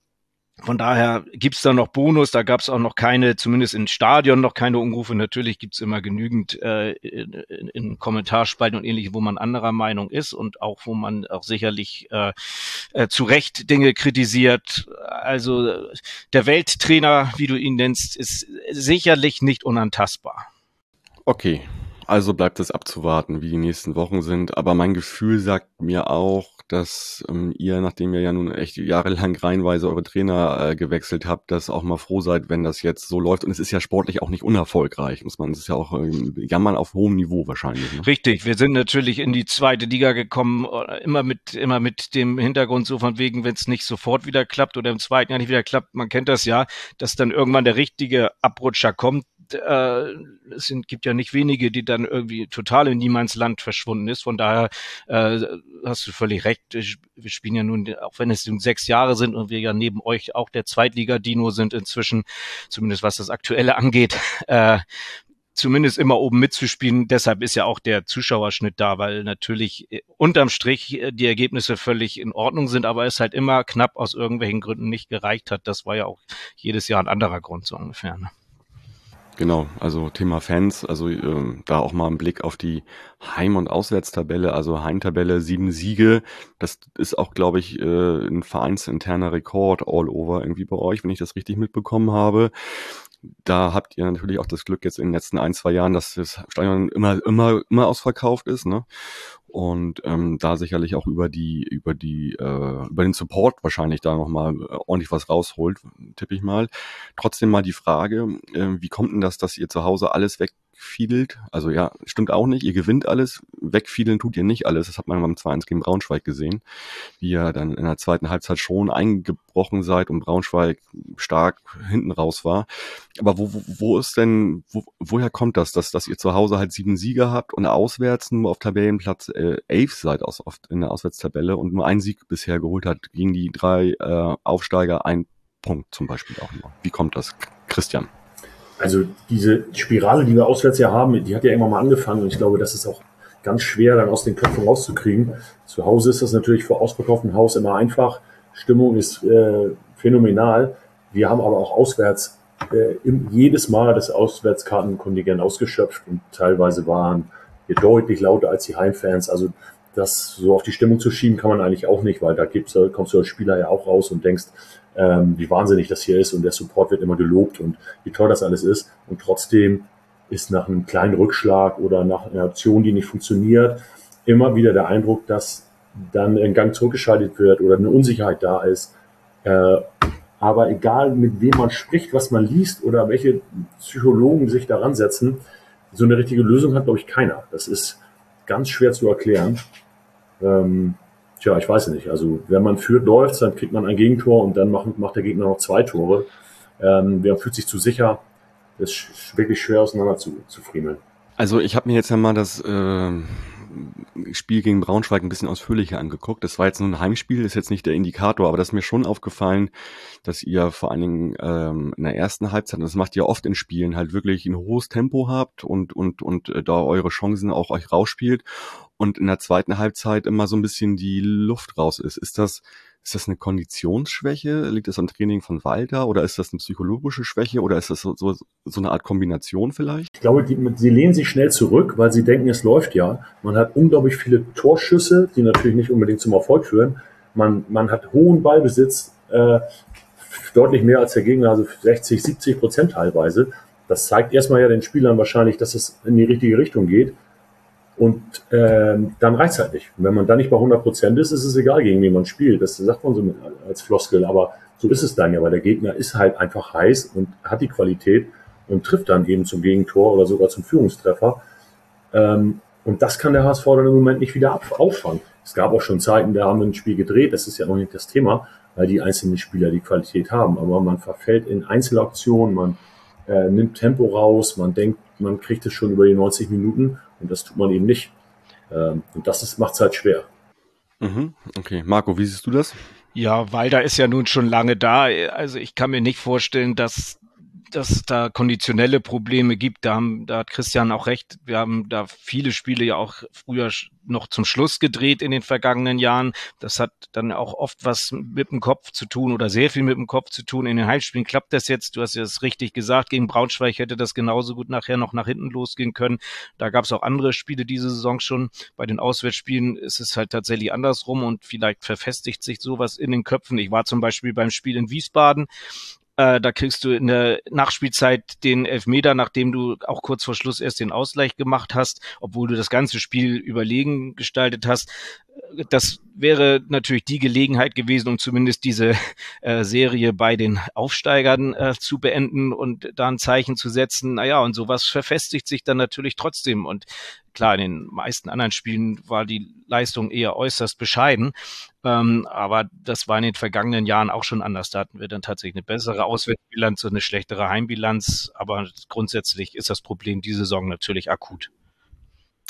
Von daher gibt's da noch Bonus, da gab's auch noch keine, zumindest im Stadion noch keine Umrufe. Natürlich gibt's immer genügend äh, in, in Kommentarspalten und ähnliche, wo man anderer Meinung ist und auch wo man auch sicherlich äh, äh, zu Recht Dinge kritisiert. Also der Welttrainer, wie du ihn nennst, ist sicherlich nicht unantastbar. Okay, also bleibt es abzuwarten, wie die nächsten Wochen sind. Aber mein Gefühl sagt mir auch, dass ähm, ihr, nachdem ihr ja nun echt jahrelang reihenweise eure Trainer äh, gewechselt habt, dass auch mal froh seid, wenn das jetzt so läuft. Und es ist ja sportlich auch nicht unerfolgreich, muss man. Es ist ja auch ähm, jammern auf hohem Niveau wahrscheinlich. Ne? Richtig, wir sind natürlich in die zweite Liga gekommen, immer mit immer mit dem Hintergrund so von wegen, wenn es nicht sofort wieder klappt oder im zweiten Jahr nicht wieder klappt, man kennt das ja, dass dann irgendwann der richtige Abrutscher kommt. Äh, es sind, gibt ja nicht wenige, die dann irgendwie total in Niemandsland verschwunden ist. Von daher äh, hast du völlig recht. Wir spielen ja nun, auch wenn es nun sechs Jahre sind und wir ja neben euch auch der Zweitliga-Dino sind inzwischen, zumindest was das Aktuelle angeht, äh, zumindest immer oben mitzuspielen. Deshalb ist ja auch der Zuschauerschnitt da, weil natürlich unterm Strich die Ergebnisse völlig in Ordnung sind, aber es halt immer knapp aus irgendwelchen Gründen nicht gereicht hat. Das war ja auch jedes Jahr ein anderer Grund so ungefähr, ne? Genau, also Thema Fans, also ähm, da auch mal ein Blick auf die Heim- und Auswärtstabelle, also Heimtabelle sieben Siege, das ist auch, glaube ich, äh, ein vereinsinterner Rekord all over irgendwie bei euch, wenn ich das richtig mitbekommen habe. Da habt ihr natürlich auch das Glück jetzt in den letzten ein, zwei Jahren, dass das Stadion immer, immer, immer ausverkauft ist, ne? Und ähm, da sicherlich auch über die, über die, äh, über den Support wahrscheinlich da nochmal ordentlich was rausholt, tippe ich mal. Trotzdem mal die Frage, äh, wie kommt denn das, dass ihr zu Hause alles wegfiedelt? Also ja, stimmt auch nicht, ihr gewinnt alles, wegfiedeln tut ihr nicht alles. Das hat man beim zwei eins gegen Braunschweig gesehen, wie ihr dann in der zweiten Halbzeit schon eingebrochen seid und Braunschweig stark hinten raus war. Aber wo, wo, wo ist denn, wo, woher kommt das, dass, dass ihr zu Hause halt sieben Siege habt und auswärts nur auf Tabellenplatz äh, elf seid aus, oft in der Auswärtstabelle und nur einen Sieg bisher geholt habt gegen die drei äh, Aufsteiger, ein Punkt zum Beispiel auch nur. Wie kommt das, Christian? Also diese Spirale, die wir auswärts ja haben, die hat ja irgendwann mal angefangen und ich glaube, das ist auch ganz schwer dann aus den Köpfen rauszukriegen. Zu Hause ist das natürlich vor ausverkauftem Haus immer einfach. Stimmung ist äh, phänomenal. Wir haben aber auch auswärts äh, im, jedes Mal das Auswärtskartenkontingent ausgeschöpft und teilweise waren wir deutlich lauter als die Heimfans. Also das so auf die Stimmung zu schieben kann man eigentlich auch nicht, weil da gibt's, kommst du als Spieler ja auch raus und denkst, ähm, wie wahnsinnig das hier ist und der Support wird immer gelobt und wie toll das alles ist. Und trotzdem ist nach einem kleinen Rückschlag oder nach einer Aktion, die nicht funktioniert, immer wieder der Eindruck, dass dann ein Gang zurückgeschaltet wird oder eine Unsicherheit da ist. Äh, aber egal, mit wem man spricht, was man liest oder welche Psychologen sich daran setzen, so eine richtige Lösung hat, glaube ich, keiner. Das ist ganz schwer zu erklären. Ähm, tja, ich weiß nicht. Also wenn man führt, läuft, dann kriegt man ein Gegentor und dann macht, macht der Gegner noch zwei Tore. Ähm, wer fühlt sich zu sicher? Das ist wirklich schwer auseinander zu, zu friemeln. Also ich habe mir jetzt ja mal das äh, Spiel gegen Braunschweig ein bisschen ausführlicher angeguckt. Das war jetzt nur ein Heimspiel, ist jetzt nicht der Indikator, aber das ist mir schon aufgefallen, dass ihr vor allen Dingen ähm, in der ersten Halbzeit, und das macht ihr oft in Spielen, halt wirklich ein hohes Tempo habt und und und äh, da eure Chancen auch euch rausspielt und in der zweiten Halbzeit immer so ein bisschen die Luft raus ist. Ist das Ist das eine Konditionsschwäche? Liegt das am Training von Walter? Oder ist das eine psychologische Schwäche? Oder ist das so, so, so eine Art Kombination vielleicht? Ich glaube, die, sie lehnen sich schnell zurück, weil sie denken, es läuft ja. Man hat unglaublich viele Torschüsse, die natürlich nicht unbedingt zum Erfolg führen. Man, man hat hohen Ballbesitz, äh, deutlich mehr als der Gegner, also sechzig, siebzig Prozent teilweise. Das zeigt erstmal ja den Spielern wahrscheinlich, dass es in die richtige Richtung geht. Und ähm, dann reicht's halt nicht. Und wenn man dann nicht bei hundert Prozent ist, ist es egal, gegen wen man spielt. Das sagt man so mit, als Floskel, aber so ist es dann ja, weil der Gegner ist halt einfach heiß und hat die Qualität und trifft dann eben zum Gegentor oder sogar zum Führungstreffer. Ähm, und das kann der H S V dann im Moment nicht wieder auffangen. Es gab auch schon Zeiten, da haben wir ein Spiel gedreht, das ist ja noch nicht das Thema, weil die einzelnen Spieler die Qualität haben. Aber man verfällt in Einzelaktionen, man äh, nimmt Tempo raus, man denkt, man kriegt es schon über die neunzig Minuten und das tut man eben nicht. Und das macht es halt schwer. Mhm. Okay, Marco, wie siehst du das? Ja, Walter ist ja nun schon lange da. Also ich kann mir nicht vorstellen, dass dass da konditionelle Probleme gibt. Da, haben, da hat Christian auch recht. Wir haben da viele Spiele ja auch früher noch zum Schluss gedreht in den vergangenen Jahren. Das hat dann auch oft was mit dem Kopf zu tun oder sehr viel mit dem Kopf zu tun. In den Heimspielen klappt das jetzt. Du hast ja es richtig gesagt. Gegen Braunschweig hätte das genauso gut nachher noch nach hinten losgehen können. Da gab es auch andere Spiele diese Saison schon. Bei den Auswärtsspielen ist es halt tatsächlich andersrum und vielleicht verfestigt sich sowas in den Köpfen. Ich war zum Beispiel beim Spiel in Wiesbaden. Da kriegst du in der Nachspielzeit den Elfmeter, nachdem du auch kurz vor Schluss erst den Ausgleich gemacht hast, obwohl du das ganze Spiel überlegen gestaltet hast. Das wäre natürlich die Gelegenheit gewesen, um zumindest diese äh, Serie bei den Aufsteigern äh, zu beenden und da ein Zeichen zu setzen. Naja, und sowas verfestigt sich dann natürlich trotzdem. Und klar, in den meisten anderen Spielen war die Leistung eher äußerst bescheiden. Ähm, aber das war in den vergangenen Jahren auch schon anders. Da hatten wir dann tatsächlich eine bessere Auswärtsbilanz und eine schlechtere Heimbilanz. Aber grundsätzlich ist das Problem diese Saison natürlich akut.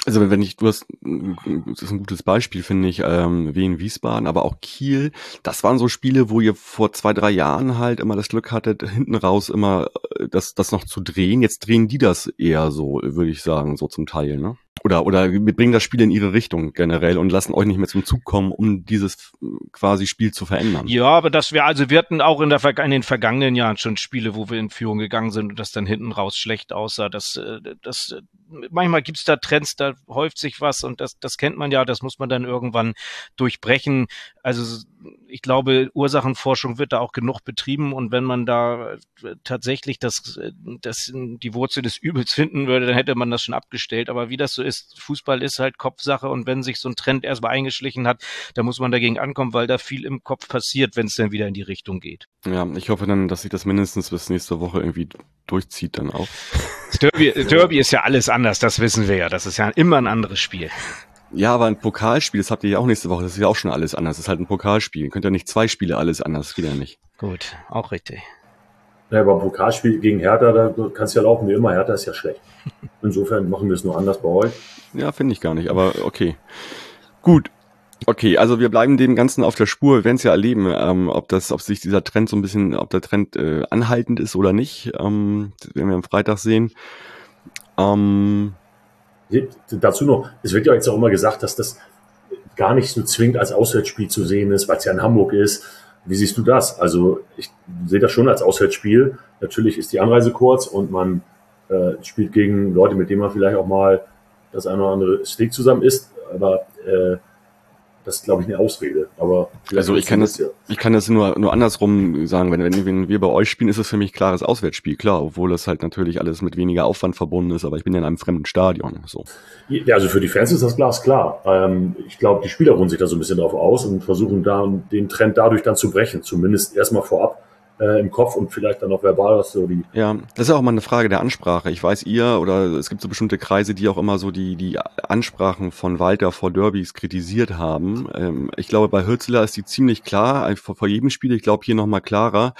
Also wenn ich, du hast, das ist ein gutes Beispiel, finde ich, ähm, wie in Wiesbaden, aber auch Kiel, das waren so Spiele, wo ihr vor zwei, drei Jahren halt immer das Glück hattet, hinten raus immer das, das noch zu drehen. Jetzt drehen die das eher so, würde ich sagen, so zum Teil, ne? Oder, oder bringen das Spiel in ihre Richtung generell und lassen euch nicht mehr zum Zug kommen, um dieses quasi Spiel zu verändern. Ja, aber das wäre, also wir hatten auch in, der, in den vergangenen Jahren schon Spiele, wo wir in Führung gegangen sind und das dann hinten raus schlecht aussah. Das, das, manchmal gibt's da Trends, da häuft sich was und das, das kennt man ja, das muss man dann irgendwann durchbrechen. Also ich glaube, Ursachenforschung wird da auch genug betrieben und wenn man da tatsächlich das, das, die Wurzel des Übels finden würde, dann hätte man das schon abgestellt. Aber wie das so ist, Fußball ist halt Kopfsache und wenn sich so ein Trend erstmal eingeschlichen hat, dann muss man dagegen ankommen, weil da viel im Kopf passiert, wenn es dann wieder in die Richtung geht. Ja, ich hoffe dann, dass sich das mindestens bis nächste Woche irgendwie durchzieht dann auch. Derby, Derby ist ja alles anders, das wissen wir ja. Das ist ja immer ein anderes Spiel. Ja, aber ein Pokalspiel, das habt ihr ja auch nächste Woche, das ist ja auch schon alles anders. Das ist halt ein Pokalspiel. Ihr könnt ja nicht zwei Spiele alles anders, das geht ja nicht. Gut, auch richtig. Ja, aber ein Pokalspiel gegen Hertha, da kannst du ja laufen wie immer. Hertha ist ja schlecht. Insofern machen wir es nur anders bei euch. Ja, finde ich gar nicht, aber okay. Gut. Okay, also wir bleiben dem Ganzen auf der Spur. Wir werden es ja erleben, ähm, ob das, ob sich dieser Trend so ein bisschen, ob der Trend äh, anhaltend ist oder nicht. Ähm, das werden wir am Freitag sehen. Ähm, Dazu noch, es wird ja jetzt auch immer gesagt, dass das gar nicht so zwingend als Auswärtsspiel zu sehen ist, weil es ja in Hamburg ist. Wie siehst du das? Also ich sehe das schon als Auswärtsspiel. Natürlich ist die Anreise kurz und man äh, spielt gegen Leute, mit denen man vielleicht auch mal das eine oder andere Steak zusammen isst, aber äh, das ist, glaube ich, eine Ausrede. Aber also ich kann das, das ich kann das nur nur andersrum sagen. Wenn, wenn, wenn wir bei euch spielen, ist es für mich klares Auswärtsspiel, klar, obwohl das halt natürlich alles mit weniger Aufwand verbunden ist. Aber ich bin ja in einem fremden Stadion. So. Ja, also für die Fans ist das glasklar. Ähm, ich glaube, die Spieler ruhen sich da so ein bisschen drauf aus und versuchen da den Trend dadurch dann zu brechen. Zumindest erstmal vorab äh, im Kopf und vielleicht dann auch verbal. So die ja, das ist auch mal eine Frage der Ansprache. Ich weiß, ihr oder es gibt so bestimmte Kreise, die auch immer so die die Ansprachen von Walter vor Derbys kritisiert haben. Ich glaube, bei Hürzeler ist die ziemlich klar, vor jedem Spiel, ich glaube, hier nochmal klarer.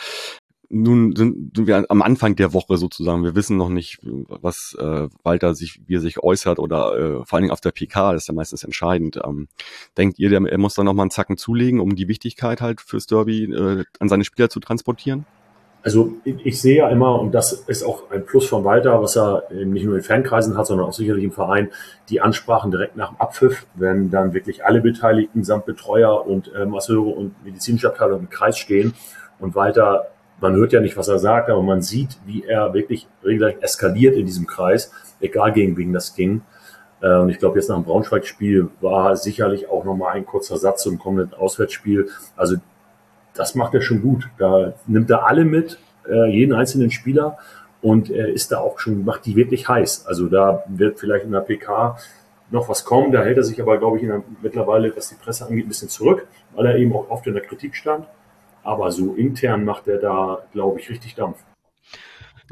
Nun sind wir am Anfang der Woche sozusagen, wir wissen noch nicht, was äh, Walter sich, wie er sich äußert oder äh, vor allen Dingen auf der P K, das ist ja meistens entscheidend. Ähm, denkt ihr, der, er muss da nochmal einen Zacken zulegen, um die Wichtigkeit halt fürs Derby äh, an seine Spieler zu transportieren? Also ich, ich sehe ja immer, und das ist auch ein Plus von Walter, was er nicht nur in Fankreisen hat, sondern auch sicherlich im Verein, die Ansprachen direkt nach dem Abpfiff, wenn dann wirklich alle Beteiligten samt Betreuer und äh, Masseure und medizinische Abteilung im Kreis stehen und Walter, man hört ja nicht, was er sagt, aber man sieht, wie er wirklich regelrecht eskaliert in diesem Kreis, egal gegen wen das ging. Und ich glaube, jetzt nach dem Braunschweig-Spiel war sicherlich auch nochmal ein kurzer Satz zum kommenden Auswärtsspiel. Also das macht er schon gut. Da nimmt er alle mit, jeden einzelnen Spieler, und ist da auch schon, macht die wirklich heiß. Also da wird vielleicht in der P K noch was kommen. Da hält er sich aber, glaube ich, in der, mittlerweile, was die Presse angeht, ein bisschen zurück, weil er eben auch oft in der Kritik stand. Aber so intern macht er da, glaube ich, richtig Dampf.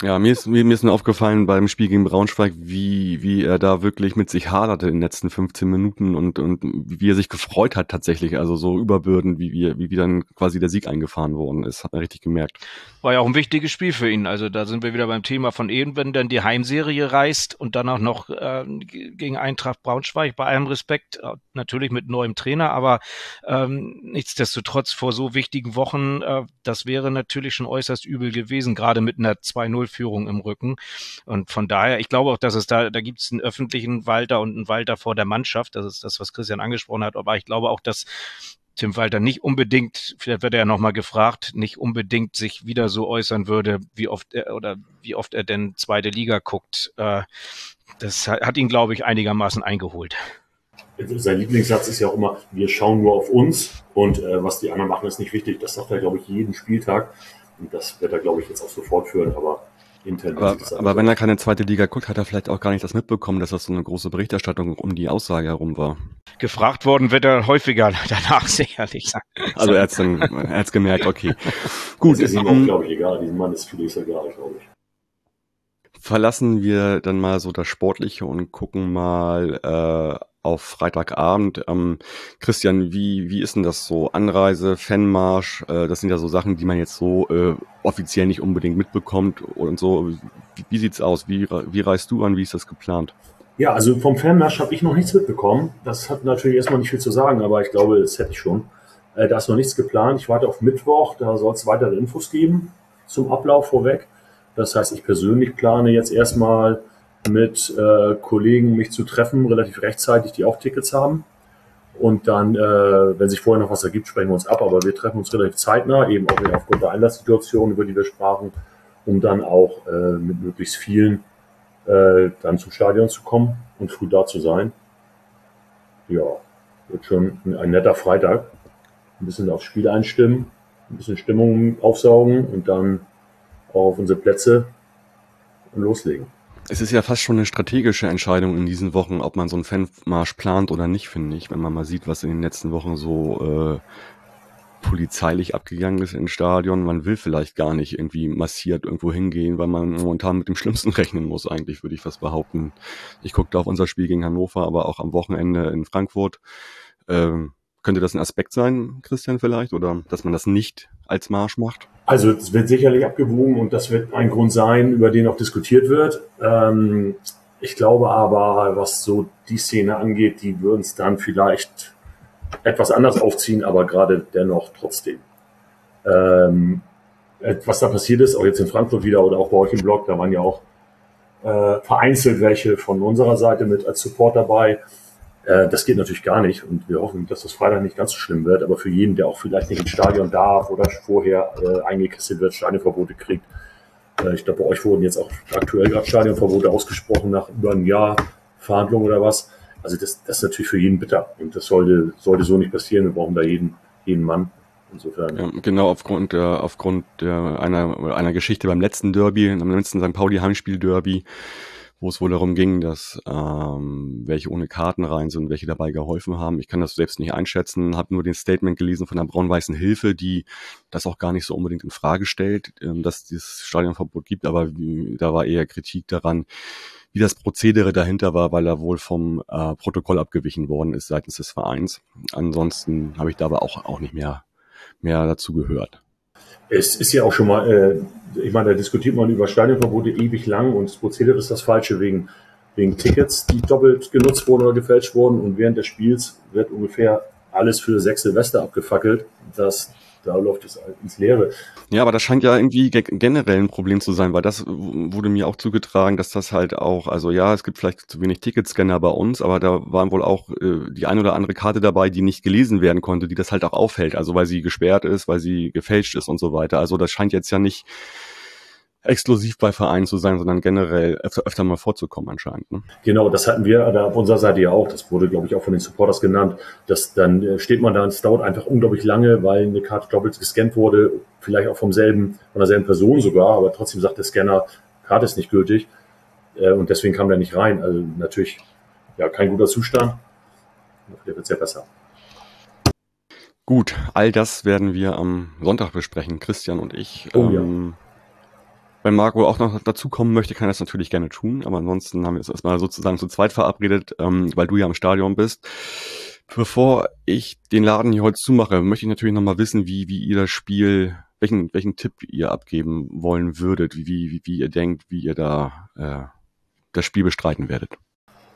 Ja, mir ist, mir, mir ist nur aufgefallen beim Spiel gegen Braunschweig, wie, wie er da wirklich mit sich haderte in den letzten fünfzehn Minuten und, und wie er sich gefreut hat tatsächlich, also so überbürdend, wie, wie, wie dann quasi der Sieg eingefahren worden ist, hat man richtig gemerkt. War ja auch ein wichtiges Spiel für ihn, also da sind wir wieder beim Thema von eben, wenn dann die Heimserie reißt und dann auch noch äh, gegen Eintracht Braunschweig, bei allem Respekt, natürlich mit neuem Trainer, aber ähm, nichtsdestotrotz vor so wichtigen Wochen, äh, das wäre natürlich schon äußerst übel gewesen, gerade mit einer zwei null zwei null Führung im Rücken. Und von daher, ich glaube auch, dass es da, da gibt es einen öffentlichen Walter und einen Walter vor der Mannschaft. Das ist das, was Christian angesprochen hat. Aber ich glaube auch, dass Tim Walter nicht unbedingt, vielleicht wird er ja nochmal gefragt, nicht unbedingt sich wieder so äußern würde, wie oft er, oder wie oft er denn zweite Liga guckt. Das hat ihn, glaube ich, einigermaßen eingeholt. Sein Lieblingssatz ist ja auch immer, wir schauen nur auf uns und äh, was die anderen machen, ist nicht wichtig. Das sagt er, glaube ich, jeden Spieltag. Und das wird er, glaube ich, jetzt auch so fortführen, aber intern. Aber, aber wenn er keine zweite Liga guckt, hat er vielleicht auch gar nicht das mitbekommen, dass das so eine große Berichterstattung um die Aussage herum war. Gefragt worden wird er häufiger danach, sicherlich. Also er hat's dann, er hat's gemerkt, okay. Gut. Das ist ihm auch, glaube ich, egal. Diesem Mann ist vieles egal, glaube ich. Verlassen wir dann mal so das Sportliche und gucken mal äh, auf Freitagabend. Ähm, Christian, wie wie ist denn das so? Anreise, Fanmarsch, äh, das sind ja so Sachen, die man jetzt so äh, offiziell nicht unbedingt mitbekommt und so. Wie, wie sieht's aus? Wie wie reist du an? Wie ist das geplant? Ja, also vom Fanmarsch habe ich noch nichts mitbekommen. Das hat natürlich erstmal nicht viel zu sagen, aber ich glaube, das hätte ich schon. Äh, da ist noch nichts geplant. Ich warte auf Mittwoch, da soll es weitere Infos geben zum Ablauf vorweg. Das heißt, ich persönlich plane jetzt erstmal mit äh, Kollegen mich zu treffen, relativ rechtzeitig, die auch Tickets haben. Und dann, äh, wenn sich vorher noch was ergibt, sprechen wir uns ab. Aber wir treffen uns relativ zeitnah, eben auch aufgrund der Einlasssituation, über die wir sprachen, um dann auch äh, mit möglichst vielen äh, dann zum Stadion zu kommen und früh da zu sein. Ja, wird schon ein, ein netter Freitag. Ein bisschen aufs Spiel einstimmen, ein bisschen Stimmung aufsaugen und dann auch auf unsere Plätze und loslegen. Es ist ja fast schon eine strategische Entscheidung in diesen Wochen, ob man so einen Fanmarsch plant oder nicht, finde ich. Wenn man mal sieht, was in den letzten Wochen so äh, polizeilich abgegangen ist im Stadion. Man will vielleicht gar nicht irgendwie massiert irgendwo hingehen, weil man momentan mit dem Schlimmsten rechnen muss eigentlich, würde ich fast behaupten. Ich gucke da auf unser Spiel gegen Hannover, aber auch am Wochenende in Frankfurt. Ähm, könnte das ein Aspekt sein, Christian, vielleicht? Oder dass man das nicht als Marsch macht? Also es wird sicherlich abgewogen und das wird ein Grund sein, über den auch diskutiert wird. Ähm, ich glaube aber, was so die Szene angeht, die würden es dann vielleicht etwas anders aufziehen, aber gerade dennoch trotzdem. Ähm, was da passiert ist, auch jetzt in Frankfurt wieder oder auch bei euch im Blog, da waren ja auch äh, vereinzelt welche von unserer Seite mit als Support dabei. Äh, das geht natürlich gar nicht und wir hoffen, dass das Freitag nicht ganz so schlimm wird, aber für jeden, der auch vielleicht nicht ins Stadion darf oder vorher äh, eingekesselt wird, Stadionverbote kriegt. Äh, ich glaube, bei euch wurden jetzt auch aktuell gerade Stadionverbote ausgesprochen nach über einem Jahr Verhandlung oder was. Also das, das ist natürlich für jeden bitter und das sollte, sollte so nicht passieren. Wir brauchen da jeden, jeden Mann. Insofern. Ja, genau, aufgrund äh, aufgrund äh, einer, einer Geschichte beim letzten Derby, am letzten Sankt Pauli Heimspiel-Derby, wo es wohl darum ging, dass ähm, welche ohne Karten rein sind, welche dabei geholfen haben. Ich kann das selbst nicht einschätzen, habe nur den Statement gelesen von der Braun-Weißen Hilfe, die das auch gar nicht so unbedingt in Frage stellt, ähm, dass es dieses Stadionverbot gibt, aber wie, da war eher Kritik daran, wie das Prozedere dahinter war, weil er wohl vom äh, Protokoll abgewichen worden ist seitens des Vereins. Ansonsten habe ich dabei auch, auch nicht mehr, mehr dazu gehört. Es ist ja auch schon mal, äh, ich meine, da diskutiert man über Stadionverbote ewig lang und das Prozedere ist das Falsche wegen, wegen Tickets, die doppelt genutzt wurden oder gefälscht wurden und während des Spiels wird ungefähr alles für sechs Silvester abgefackelt, das, da läuft es ins Leere. Ja, aber das scheint ja irgendwie generell ein Problem zu sein, weil das wurde mir auch zugetragen, dass das halt auch, also ja, es gibt vielleicht zu wenig Ticketscanner bei uns, aber da waren wohl auch äh, die ein oder andere Karte dabei, die nicht gelesen werden konnte, die das halt auch aufhält, also weil sie gesperrt ist, weil sie gefälscht ist und so weiter. Also das scheint jetzt ja nicht exklusiv bei Vereinen zu sein, sondern generell öfter, öfter mal vorzukommen anscheinend. Ne? Genau, das hatten wir da auf unserer Seite ja auch. Das wurde, glaube ich, auch von den Supporters genannt. Dass dann steht man da und es dauert einfach unglaublich lange, weil eine Karte doppelt gescannt wurde, vielleicht auch vom selben, von derselben Person sogar, aber trotzdem sagt der Scanner, Karte ist nicht gültig äh, und deswegen kam der nicht rein. Also natürlich ja kein guter Zustand. Der wird sehr besser. Gut, all das werden wir am Sonntag besprechen, Christian und ich. Oh, ähm, ja. Wenn Marco auch noch dazukommen möchte, kann er das natürlich gerne tun. Aber ansonsten haben wir es erstmal sozusagen zu zweit verabredet, ähm, weil du ja am Stadion bist. Bevor ich den Laden hier heute zumache, möchte ich natürlich nochmal wissen, wie, wie ihr das Spiel, welchen, welchen Tipp ihr abgeben wollen würdet, wie, wie, wie ihr denkt, wie ihr da äh, das Spiel bestreiten werdet.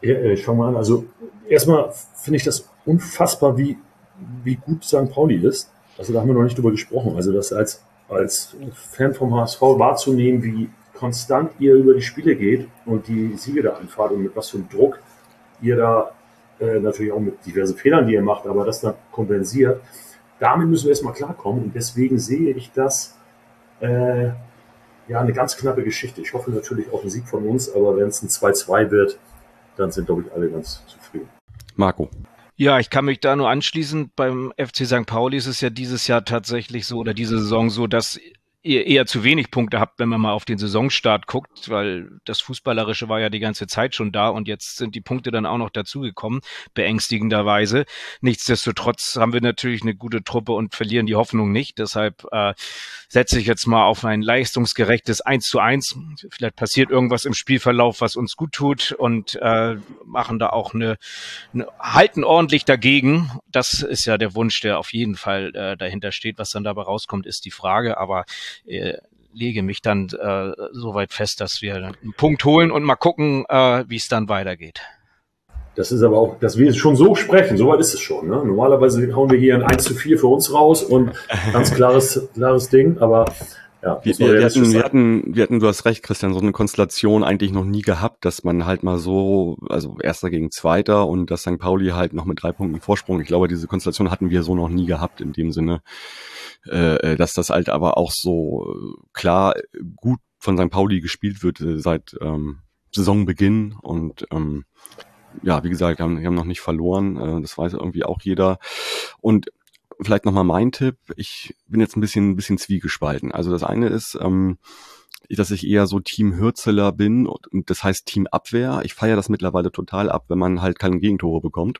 Ja, äh, schauen wir an. Also erstmal finde ich das unfassbar, wie, wie gut Sankt Pauli ist. Also da haben wir noch nicht drüber gesprochen. Also das als als Fan vom H S V wahrzunehmen, wie konstant ihr über die Spiele geht und die Siege da anfahrt und mit was für einem Druck ihr da äh, natürlich auch mit diversen Fehlern, die ihr macht, aber das dann kompensiert. Damit müssen wir erstmal klarkommen und deswegen sehe ich das äh, ja eine ganz knappe Geschichte. Ich hoffe natürlich auf einen Sieg von uns, aber wenn es ein zwei zwei wird, dann sind, glaube ich, alle ganz zufrieden. Marco. Ja, ich kann mich da nur anschließen. Beim F C Sankt Pauli ist es ja dieses Jahr tatsächlich so oder diese Saison so, dass ihr eher zu wenig Punkte habt, wenn man mal auf den Saisonstart guckt, weil das Fußballerische war ja die ganze Zeit schon da und jetzt sind die Punkte dann auch noch dazugekommen, beängstigenderweise. Nichtsdestotrotz haben wir natürlich eine gute Truppe und verlieren die Hoffnung nicht. Deshalb äh, setze ich jetzt mal auf ein leistungsgerechtes eins zu eins. Vielleicht passiert irgendwas im Spielverlauf, was uns gut tut und äh, machen da auch eine, eine halten ordentlich dagegen. Das ist ja der Wunsch, der auf jeden Fall äh, dahinter steht. Was dann dabei rauskommt, ist die Frage, aber lege mich dann äh, so weit fest, dass wir einen Punkt holen und mal gucken, äh, wie es dann weitergeht. Das ist aber auch, dass wir schon so sprechen, soweit ist es schon. Ne? Normalerweise hauen wir hier ein eins zu vier für uns raus und ganz klares, klares Ding, aber ja. Wir, wir, hatten, wir, hatten, wir hatten, du hast recht, Christian, so eine Konstellation eigentlich noch nie gehabt, dass man halt mal so, also Erster gegen Zweiter und dass Sankt Pauli halt noch mit drei Punkten Vorsprung. Ich glaube, diese Konstellation hatten wir so noch nie gehabt in dem Sinne. Äh, dass das halt aber auch so klar gut von Sankt Pauli gespielt wird seit ähm, Saisonbeginn und ähm, ja, wie gesagt, wir haben, haben noch nicht verloren, äh, das weiß irgendwie auch jeder und vielleicht nochmal mein Tipp, ich bin jetzt ein bisschen ein bisschen zwiegespalten, also das eine ist, ähm, dass ich eher so Team Hürzeler bin und, und das heißt Team Abwehr, ich feiere das mittlerweile total ab, wenn man halt keine Gegentore bekommt,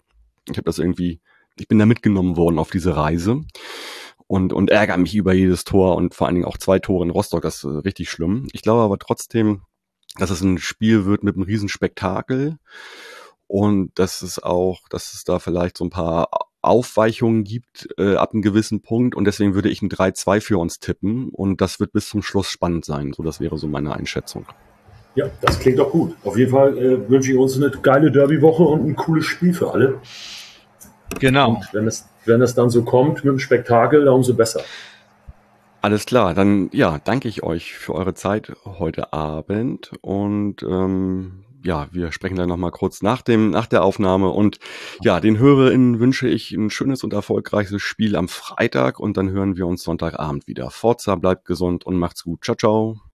ich habe das irgendwie, ich bin da mitgenommen worden auf diese Reise. Und, und ärgere mich über jedes Tor und vor allen Dingen auch zwei Tore in Rostock, das ist richtig schlimm. Ich glaube aber trotzdem, dass es ein Spiel wird mit einem Riesenspektakel und dass es auch, dass es da vielleicht so ein paar Aufweichungen gibt äh, ab einem gewissen Punkt und deswegen würde ich ein drei zwei für uns tippen und das wird bis zum Schluss spannend sein. So, das wäre so meine Einschätzung. Ja, das klingt doch gut. Auf jeden Fall äh, wünsche ich uns eine geile Derby-Woche und ein cooles Spiel für alle. Genau. Und wenn es wenn das dann so kommt mit dem Spektakel, dann umso besser. Alles klar, dann ja, danke ich euch für eure Zeit heute Abend und ähm, ja, wir sprechen dann nochmal kurz nach dem nach der Aufnahme und ja, den HörerInnen wünsche ich ein schönes und erfolgreiches Spiel am Freitag und dann hören wir uns Sonntagabend wieder. Forza, bleibt gesund und macht's gut. Ciao, ciao.